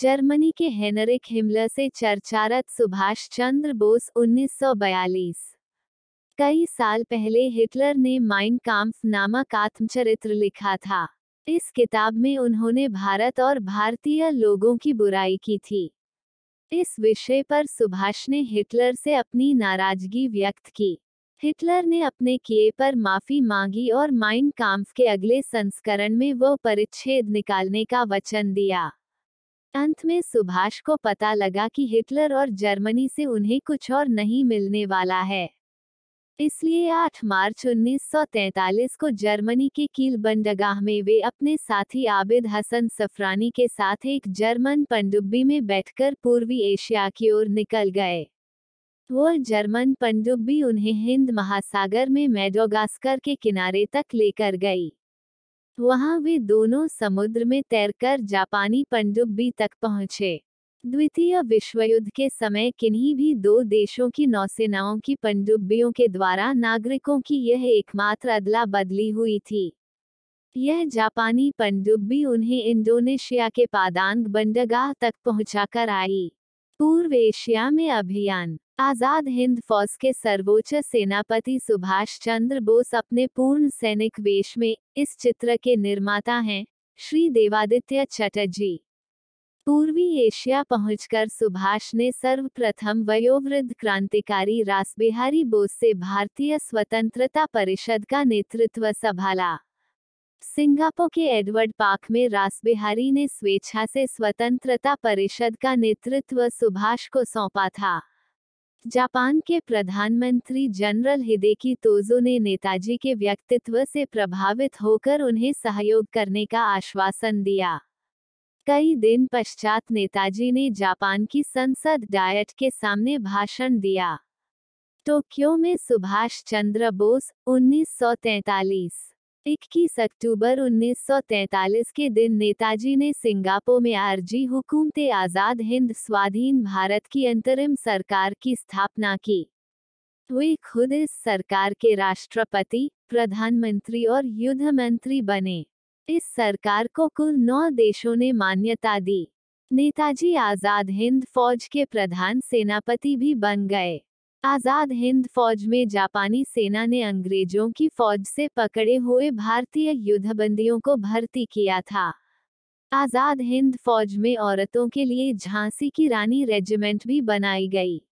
जर्मनी के हेनरिक हिमलर से चर्चारत सुभाष चंद्र बोस उन्नीस सौ बयालीस। कई साल पहले हिटलर ने माइन काम्फ नामक आत्मचरित्र लिखा था। इस किताब में उन्होंने भारत और भारतीय लोगों की बुराई की थी। इस विषय पर सुभाष ने हिटलर से अपनी नाराजगी व्यक्त की। हिटलर ने अपने किए पर माफी मांगी और माइन काम्फ के अगले संस्करण में वो परिच्छेद निकालने का वचन दिया। अंत में सुभाष को पता लगा कि हिटलर और जर्मनी से उन्हें कुछ और नहीं मिलने वाला है, इसलिए आठ मार्च उन्नीस सौ तैंतालीस को जर्मनी के कील बंदरगाह में वे अपने साथी आबिद हसन सफरानी के साथ एक जर्मन पनडुब्बी में बैठकर पूर्वी एशिया की ओर निकल गए। वह जर्मन पनडुब्बी उन्हें हिंद महासागर में मैडागास्कर के किनारे तक लेकर गई। वहां वे दोनों समुद्र में तैरकर जापानी पनडुब्बी तक पहुंचे। द्वितीय विश्वयुद्ध के समय किन्हीं भी दो देशों की नौसेनाओं की पनडुब्बियों के द्वारा नागरिकों की यह एकमात्र अदला बदली हुई थी। यह जापानी पनडुब्बी उन्हें इंडोनेशिया के पादांग बंदरगाह तक पहुंचाकर आई। पूर्व एशिया में अभियान। आज़ाद हिंद फौज के सर्वोच्च सेनापति सुभाष चंद्र बोस अपने पूर्ण सैनिक वेश में इस चित्र के निर्माता हैं श्री देवादित्य चटर्जी। पूर्वी एशिया पहुंचकर सुभाष ने सर्वप्रथम वयोवृद्ध क्रांतिकारी रासबिहारी बोस से भारतीय स्वतंत्रता परिषद का नेतृत्व संभाला। सिंगापुर के एडवर्ड पार्क में रासबिहारी ने स्वेच्छा से स्वतंत्रता परिषद का नेतृत्व सुभाष को सौंपा था। जापान के प्रधानमंत्री जनरल हिदेकी तोजो ने नेताजी के व्यक्तित्व से प्रभावित होकर उन्हें सहयोग करने का आश्वासन दिया। कई दिन पश्चात नेताजी ने जापान की संसद डायट के सामने भाषण दिया। टोक्यो में सुभाष चंद्र बोस उन्नीस सौ तैंतालीस इक्कीस अक्टूबर उन्नीस सौ तैंतालीस के दिन नेताजी ने सिंगापुर में आरजी हुकूमते आज़ाद हिंद स्वाधीन भारत की अंतरिम सरकार की स्थापना की। वे खुद इस सरकार के राष्ट्रपति, प्रधानमंत्री और युद्ध मंत्री बने। इस सरकार को कुल नौ देशों ने मान्यता दी। नेताजी आज़ाद हिंद फौज के प्रधान सेनापति भी बन गए। आज़ाद हिंद फौज में जापानी सेना ने अंग्रेजों की फौज से पकड़े हुए भारतीय युद्धबंदियों को भर्ती किया था। आज़ाद हिंद फौज में औरतों के लिए झांसी की रानी रेजिमेंट भी बनाई गई।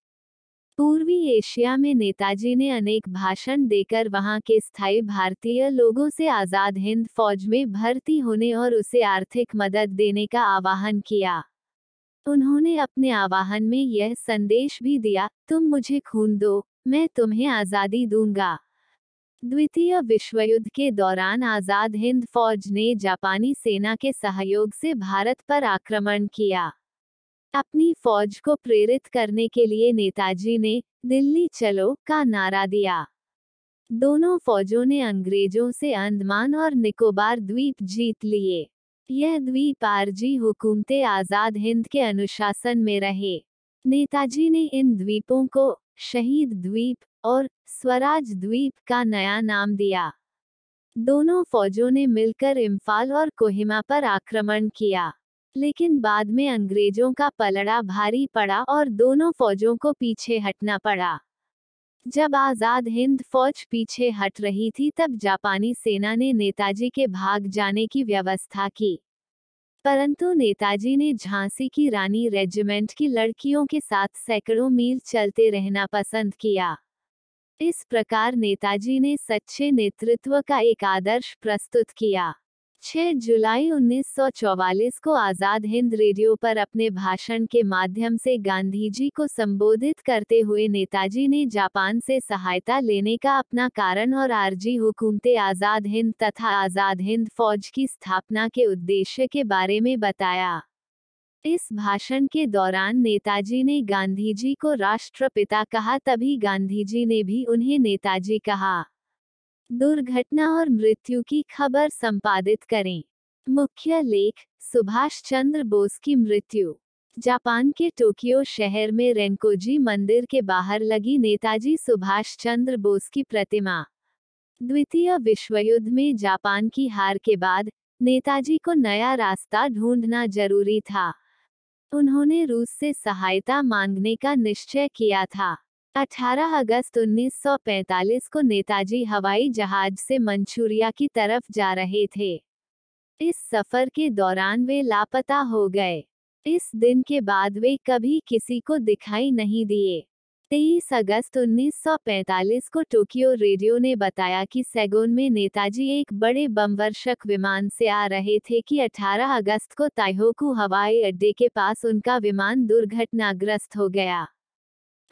पूर्वी एशिया में नेताजी ने अनेक भाषण देकर वहां के स्थायी भारतीय लोगों से आज़ाद हिंद फौज में भर्ती होने और उसे आर्थिक मदद देने का आह्वान किया। उन्होंने अपने आह्वान में यह संदेश भी दिया, तुम मुझे खून दो, मैं तुम्हें आज़ादी दूंगा। द्वितीय विश्व युद्ध के दौरान आज़ाद हिंद फौज ने जापानी सेना के सहयोग से भारत पर आक्रमण किया। अपनी फौज को प्रेरित करने के लिए नेताजी ने दिल्ली चलो का नारा दिया। दोनों फौजों ने अंग्रेजों से अंडमान और निकोबार द्वीप जीत लिए। यह द्वीप आरजी हुकूमते आज़ाद हिंद के अनुशासन में रहे। नेताजी ने इन द्वीपों को शहीद द्वीप और स्वराज द्वीप का नया नाम दिया। दोनों फौजों ने मिलकर इम्फाल और कोहिमा पर आक्रमण किया, लेकिन बाद में अंग्रेजों का पलड़ा भारी पड़ा और दोनों फौजों को पीछे हटना पड़ा। जब आज़ाद हिंद फौज पीछे हट रही थी तब जापानी सेना ने नेताजी के भाग जाने की व्यवस्था की, परंतु नेताजी ने झांसी की रानी रेजिमेंट की लड़कियों के साथ सैकड़ों मील चलते रहना पसंद किया। इस प्रकार नेताजी ने सच्चे नेतृत्व का एक आदर्श प्रस्तुत किया। छह जुलाई उन्नीस सौ चौवालीस को आज़ाद हिंद रेडियो पर अपने भाषण के माध्यम से गांधी जी को संबोधित करते हुए नेताजी ने जापान से सहायता लेने का अपना कारण और आरजी हुकूमते आज़ाद हिंद तथा आज़ाद हिंद फौज की स्थापना के उद्देश्य के बारे में बताया। इस भाषण के दौरान नेताजी ने गांधी जी को राष्ट्रपिता कहा, तभी गांधी जी ने भी उन्हें नेताजी कहा। दुर्घटना और मृत्यु की खबर संपादित करें। मुख्य लेख, सुभाष चंद्र बोस की मृत्यु। जापान के टोक्यो शहर में रेंकोजी मंदिर के बाहर लगी नेताजी सुभाष चंद्र बोस की प्रतिमा। द्वितीय विश्व युद्ध में जापान की हार के बाद नेताजी को नया रास्ता ढूंढना जरूरी था। उन्होंने रूस से सहायता मांगने का निश्चय किया था। अठारह अगस्त उन्नीस सौ पैंतालीस को नेताजी हवाई जहाज से मंचूरिया की तरफ जा रहे थे। इस सफर के दौरान वे लापता हो गए। इस दिन के बाद वे कभी किसी को दिखाई नहीं दिए। तेईस अगस्त उन्नीस सौ पैंतालीस को टोक्यो रेडियो ने बताया कि सैगोन में नेताजी एक बड़े बमवर्षक विमान से आ रहे थे कि अठारह अगस्त को ताइहोकू हवाई अड्डे के पास उनका विमान दुर्घटनाग्रस्त हो गया।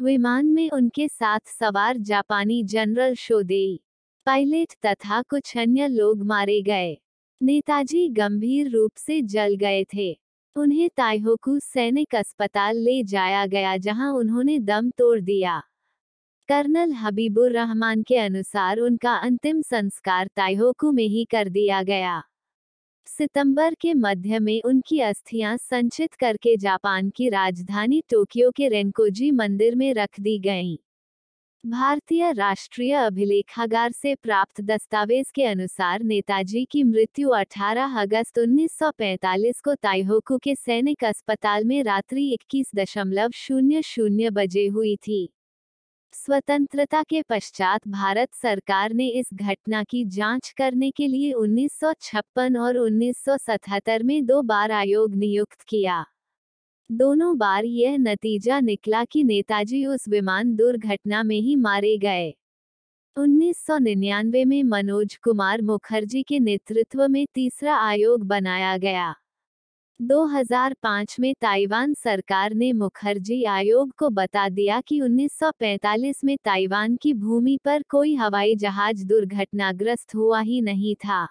विमान में उनके साथ सवार जापानी जनरल शोदेई, पायलट तथा कुछ अन्य लोग मारे गए। नेताजी गंभीर रूप से जल गए थे। उन्हें ताइहोकू सैनिक अस्पताल ले जाया गया जहां उन्होंने दम तोड़ दिया। कर्नल हबीबुर रहमान के अनुसार उनका अंतिम संस्कार ताइहोकू में ही कर दिया गया। सितंबर के मध्य में उनकी अस्थियां संचित करके जापान की राजधानी टोक्यो के रेंकोजी मंदिर में रख दी गईं। भारतीय राष्ट्रीय अभिलेखागार से प्राप्त दस्तावेज के अनुसार नेताजी की मृत्यु अठारह अगस्त उन्नीस सौ पैंतालीस को ताइहोकू के सैनिक अस्पताल में रात्रि इक्कीस बजकर शून्य शून्य बजे हुई थी। स्वतंत्रता के पश्चात भारत सरकार ने इस घटना की जांच करने के लिए उन्नीस सौ छप्पन और उन्नीस सौ सतहत्तर में दो बार आयोग नियुक्त किया। दोनों बार यह नतीजा निकला कि नेताजी उस विमान दुर्घटना में ही मारे गए। उन्नीस सौ निन्यानवे में मनोज कुमार मुखर्जी के नेतृत्व में तीसरा आयोग बनाया गया। दो हज़ार पाँच में ताइवान सरकार ने मुखर्जी आयोग को बता दिया कि उन्नीस सौ पैंतालीस में ताइवान की भूमि पर कोई हवाई जहाज दुर्घटनाग्रस्त हुआ ही नहीं था।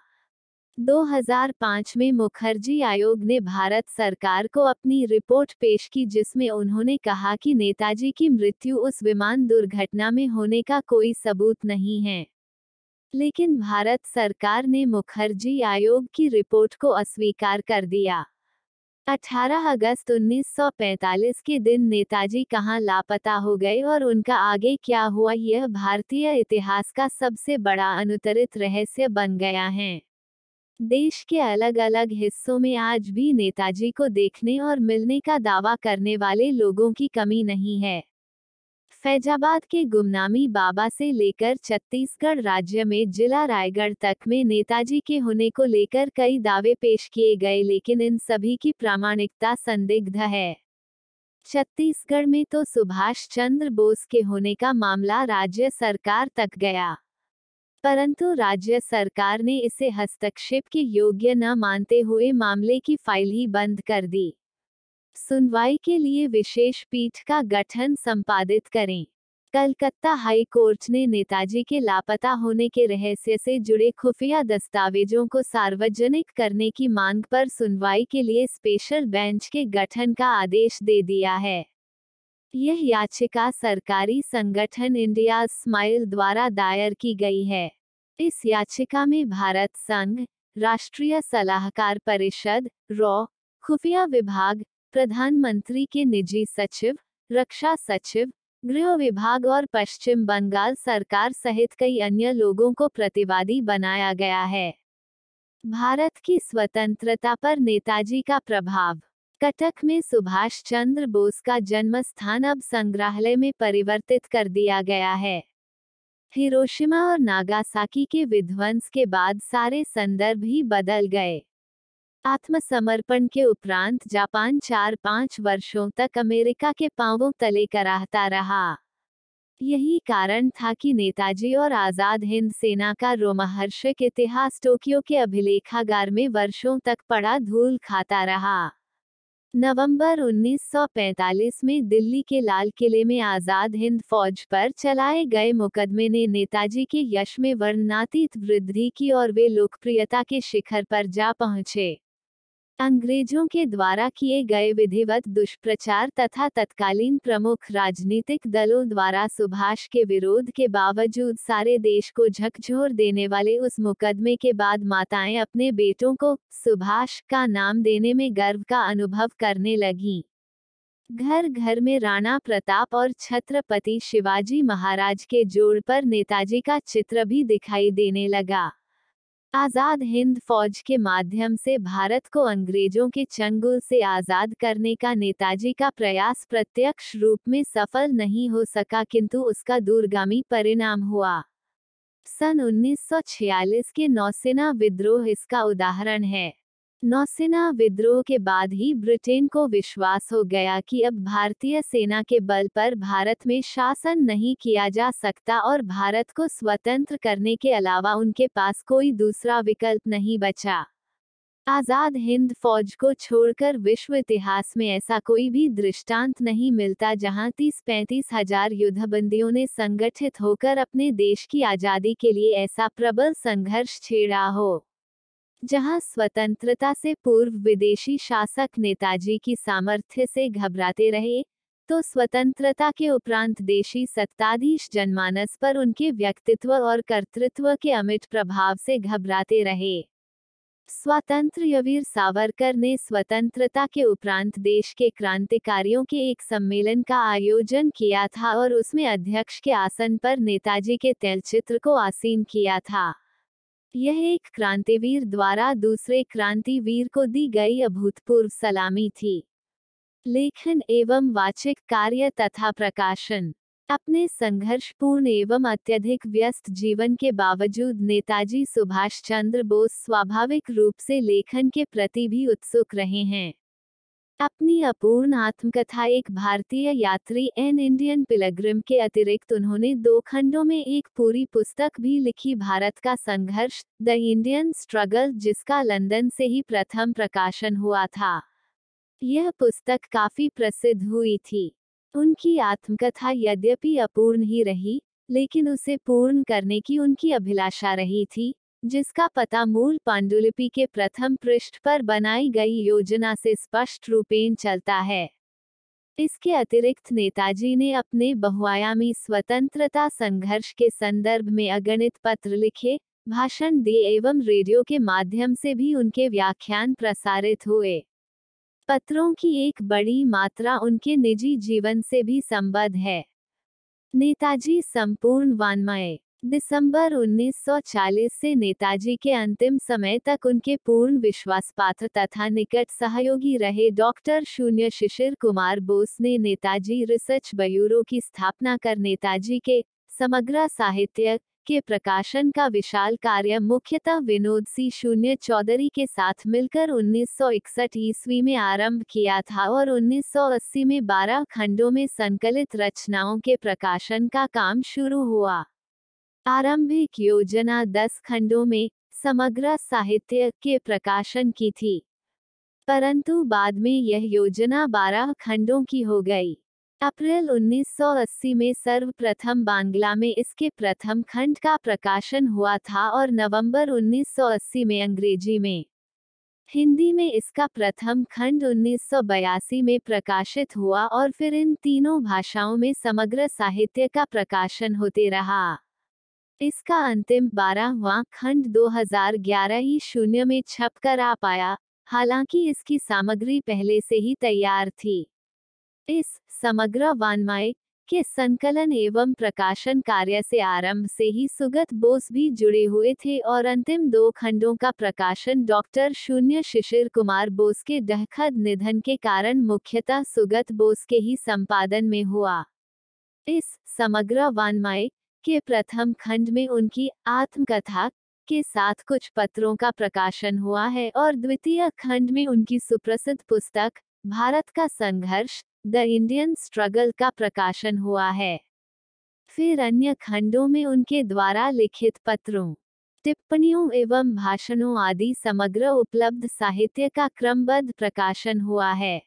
दो हज़ार पाँच में मुखर्जी आयोग ने भारत सरकार को अपनी रिपोर्ट पेश की, जिसमें उन्होंने कहा कि नेताजी की मृत्यु उस विमान दुर्घटना में होने का कोई सबूत नहीं है। लेकिन भारत सरकार ने मुखर्जी आयोग की रिपोर्ट को अस्वीकार कर दिया। अठारह अगस्त उन्नीस सौ पैंतालीस के दिन नेताजी कहां लापता हो गए और उनका आगे क्या हुआ, यह भारतीय इतिहास का सबसे बड़ा अनुत्तरित रहस्य बन गया है। देश के अलग अलग हिस्सों में आज भी नेताजी को देखने और मिलने का दावा करने वाले लोगों की कमी नहीं है। फैजाबाद के गुमनामी बाबा से लेकर छत्तीसगढ़ राज्य में जिला रायगढ़ तक में नेताजी के होने को लेकर कई दावे पेश किए गए, लेकिन इन सभी की प्रामाणिकता संदिग्ध है। छत्तीसगढ़ में तो सुभाष चंद्र बोस के होने का मामला राज्य सरकार तक गया, परंतु राज्य सरकार ने इसे हस्तक्षेप के योग्य न मानते हुए मामले की फाइल ही बंद कर दी। सुनवाई के लिए विशेष पीठ का गठन संपादित करें। कलकत्ता हाई कोर्ट ने नेताजी के लापता होने के रहस्य से जुड़े खुफिया दस्तावेजों को सार्वजनिक करने की मांग पर सुनवाई के लिए स्पेशल बेंच के गठन का आदेश दे दिया है। यह याचिका सरकारी संगठन इंडिया स्माइल द्वारा दायर की गई है। इस याचिका में भारत संघ, राष्ट्रीय सलाहकार परिषद, रॉ, खुफिया विभाग, प्रधानमंत्री के निजी सचिव, रक्षा सचिव, गृह विभाग और पश्चिम बंगाल सरकार सहित कई अन्य लोगों को प्रतिवादी बनाया गया है। भारत की स्वतंत्रता पर नेताजी का प्रभाव। कटक में सुभाष चंद्र बोस का जन्म स्थान अब संग्रहालय में परिवर्तित कर दिया गया है। हिरोशिमा और नागासाकी के विध्वंस के बाद सारे संदर्भ ही बदल गए। आत्मसमर्पण के उपरांत जापान चार पाँच वर्षों तक अमेरिका के पांवों तले कराहता रहा। यही कारण था कि नेताजी और आज़ाद हिंद सेना का रोमहर्षक इतिहास टोक्यो के अभिलेखागार में वर्षों तक पड़ा धूल खाता रहा। नवंबर उन्नीस सौ पैंतालीस में दिल्ली के लाल किले में आज़ाद हिंद फौज पर चलाए गए मुकदमे ने नेताजी के यश में वर्णनातीत वृद्धि की और वे लोकप्रियता के शिखर पर जा पहुंचे। अंग्रेजों के द्वारा किए गए विधिवत दुष्प्रचार तथा तत्कालीन प्रमुख राजनीतिक दलों द्वारा सुभाष के विरोध के बावजूद सारे देश को झकझोर देने वाले उस मुकदमे के बाद माताएं अपने बेटों को सुभाष का नाम देने में गर्व का अनुभव करने लगीं। घर घर में राणा प्रताप और छत्रपति शिवाजी महाराज के जोड़ पर नेताजी का चित्र भी दिखाई देने लगा। आज़ाद हिंद फौज के माध्यम से भारत को अंग्रेजों के चंगुल से आज़ाद करने का नेताजी का प्रयास प्रत्यक्ष रूप में सफल नहीं हो सका, किंतु उसका दूरगामी परिणाम हुआ। सन उन्नीस सौ छियालीस के नौसेना विद्रोह इसका उदाहरण है। नौसेना विद्रोह के बाद ही ब्रिटेन को विश्वास हो गया कि अब भारतीय सेना के बल पर भारत में शासन नहीं किया जा सकता और भारत को स्वतंत्र करने के अलावा उनके पास कोई दूसरा विकल्प नहीं बचा। आज़ाद हिंद फौज को छोड़कर विश्व इतिहास में ऐसा कोई भी दृष्टांत नहीं मिलता जहां तीस पैंतीस हजार युद्धबंदियों ने संगठित होकर अपने देश की आज़ादी के लिए ऐसा प्रबल संघर्ष छेड़ा हो। जहां स्वतंत्रता से पूर्व विदेशी शासक नेताजी की सामर्थ्य से घबराते रहे, तो स्वतंत्रता के उपरांत देशी सत्ताधीश जनमानस पर उनके व्यक्तित्व और कर्तृत्व के अमिट प्रभाव से घबराते रहे। स्वातंत्र्यवीर सावरकर ने स्वतंत्रता के उपरांत देश के क्रांतिकारियों के एक सम्मेलन का आयोजन किया था और उसमें अध्यक्ष के आसन पर नेताजी के तैलचित्र को आसीन किया था। यह एक क्रांतिवीर द्वारा दूसरे क्रांतिवीर को दी गई अभूतपूर्व सलामी थी। लेखन एवं वाचिक कार्य तथा प्रकाशन। अपने संघर्षपूर्ण एवं अत्यधिक व्यस्त जीवन के बावजूद नेताजी सुभाष चंद्र बोस स्वाभाविक रूप से लेखन के प्रति भी उत्सुक रहे हैं। अपनी अपूर्ण आत्मकथा एक भारतीय यात्री एन इंडियन पिलग्रिम के अतिरिक्त उन्होंने दो खंडों में एक पूरी पुस्तक भी लिखी, भारत का संघर्ष द इंडियन स्ट्रगल, जिसका लंदन से ही प्रथम प्रकाशन हुआ था। यह पुस्तक काफी प्रसिद्ध हुई थी। उनकी आत्मकथा यद्यपि अपूर्ण ही रही, लेकिन उसे पूर्ण करने की उनकी अभिलाषा रही थी, जिसका पता मूल पांडुलिपि के प्रथम पृष्ठ पर बनाई गई योजना से स्पष्ट रूपेण चलता है। इसके अतिरिक्त नेताजी ने अपने बहुआयामी स्वतंत्रता संघर्ष के संदर्भ में अगणित पत्र लिखे, भाषण दिए एवं रेडियो के माध्यम से भी उनके व्याख्यान प्रसारित हुए। पत्रों की एक बड़ी मात्रा उनके निजी जीवन से भी संबद्ध है। नेताजी संपूर्ण वाङ्मय। दिसंबर उन्नीस सौ चालीस से नेताजी के अंतिम समय तक उनके पूर्ण विश्वासपात्र तथा निकट सहयोगी रहे डॉक्टर शून्य शिशिर कुमार बोस ने नेताजी रिसर्च ब्यूरो की स्थापना कर नेताजी के समग्र साहित्य के प्रकाशन का विशाल कार्य मुख्यतः विनोद सी शून्य चौधरी के साथ मिलकर उन्नीस सौ इकसठ ईस्वी में आरंभ किया था और उन्नीस सौ अस्सी में बारह खंडों में संकलित रचनाओं के प्रकाशन का काम शुरू हुआ। आरंभिक योजना दस खंडों में समग्र साहित्य के प्रकाशन की थी, परंतु बाद में यह योजना बारह खंडों की हो गई। अप्रैल उन्नीस सौ अस्सी में सर्वप्रथम बांग्ला में इसके प्रथम खंड का प्रकाशन हुआ था और नवंबर उन्नीस सौ अस्सी में अंग्रेजी में। हिंदी में इसका प्रथम खंड उन्नीस सौ बयासी में प्रकाशित हुआ और फिर इन तीनों भाषाओं में समग्र साहित्य का प्रकाशन होते रहा। इसका अंतिम बारहवां खंड दो हज़ार ग्यारह ही शून्य में छप कर आ पाया, हालांकि इसकी सामग्री पहले से ही तैयार थी। इस समग्र वाङ्मय के संकलन एवं प्रकाशन कार्य से आरंभ से ही सुगत बोस भी जुड़े हुए थे और अंतिम दो खंडों का प्रकाशन डॉक्टर शून्य शिशिर कुमार बोस के दहखत निधन के कारण मुख्यतः सुगत बोस के ही संपादन में हुआ। इस समग्र वाङ्मय के प्रथम खंड में उनकी आत्मकथा के साथ कुछ पत्रों का प्रकाशन हुआ है और द्वितीय खंड में उनकी सुप्रसिद्ध पुस्तक भारत का संघर्ष द इंडियन स्ट्रगल का प्रकाशन हुआ है। फिर अन्य खंडों में उनके द्वारा लिखित पत्रों, टिप्पणियों एवं भाषणों आदि समग्र उपलब्ध साहित्य का क्रमबद्ध प्रकाशन हुआ है।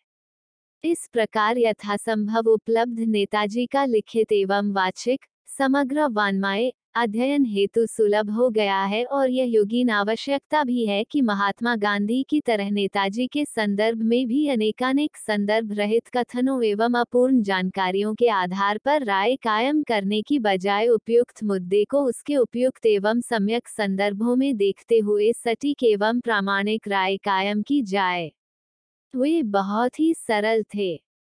इस प्रकार यथासंभव उपलब्ध नेताजी का लिखित एवं वाचिक समग्र वाङ्मय अध्ययन हेतु सुलभ हो गया है और यह योगीन आवश्यकता भी है कि महात्मा गांधी की तरह नेताजी के संदर्भ में भी अनेकानेक संदर्भ रहित कथनों एवं अपूर्ण जानकारियों के आधार पर राय कायम करने की बजाय उपयुक्त मुद्दे को उसके उपयुक्त एवं सम्यक संदर्भों में देखते हुए सटीक एवं प्रामाणिक राय कायम की जाए। वे बहुत ही सरल थे।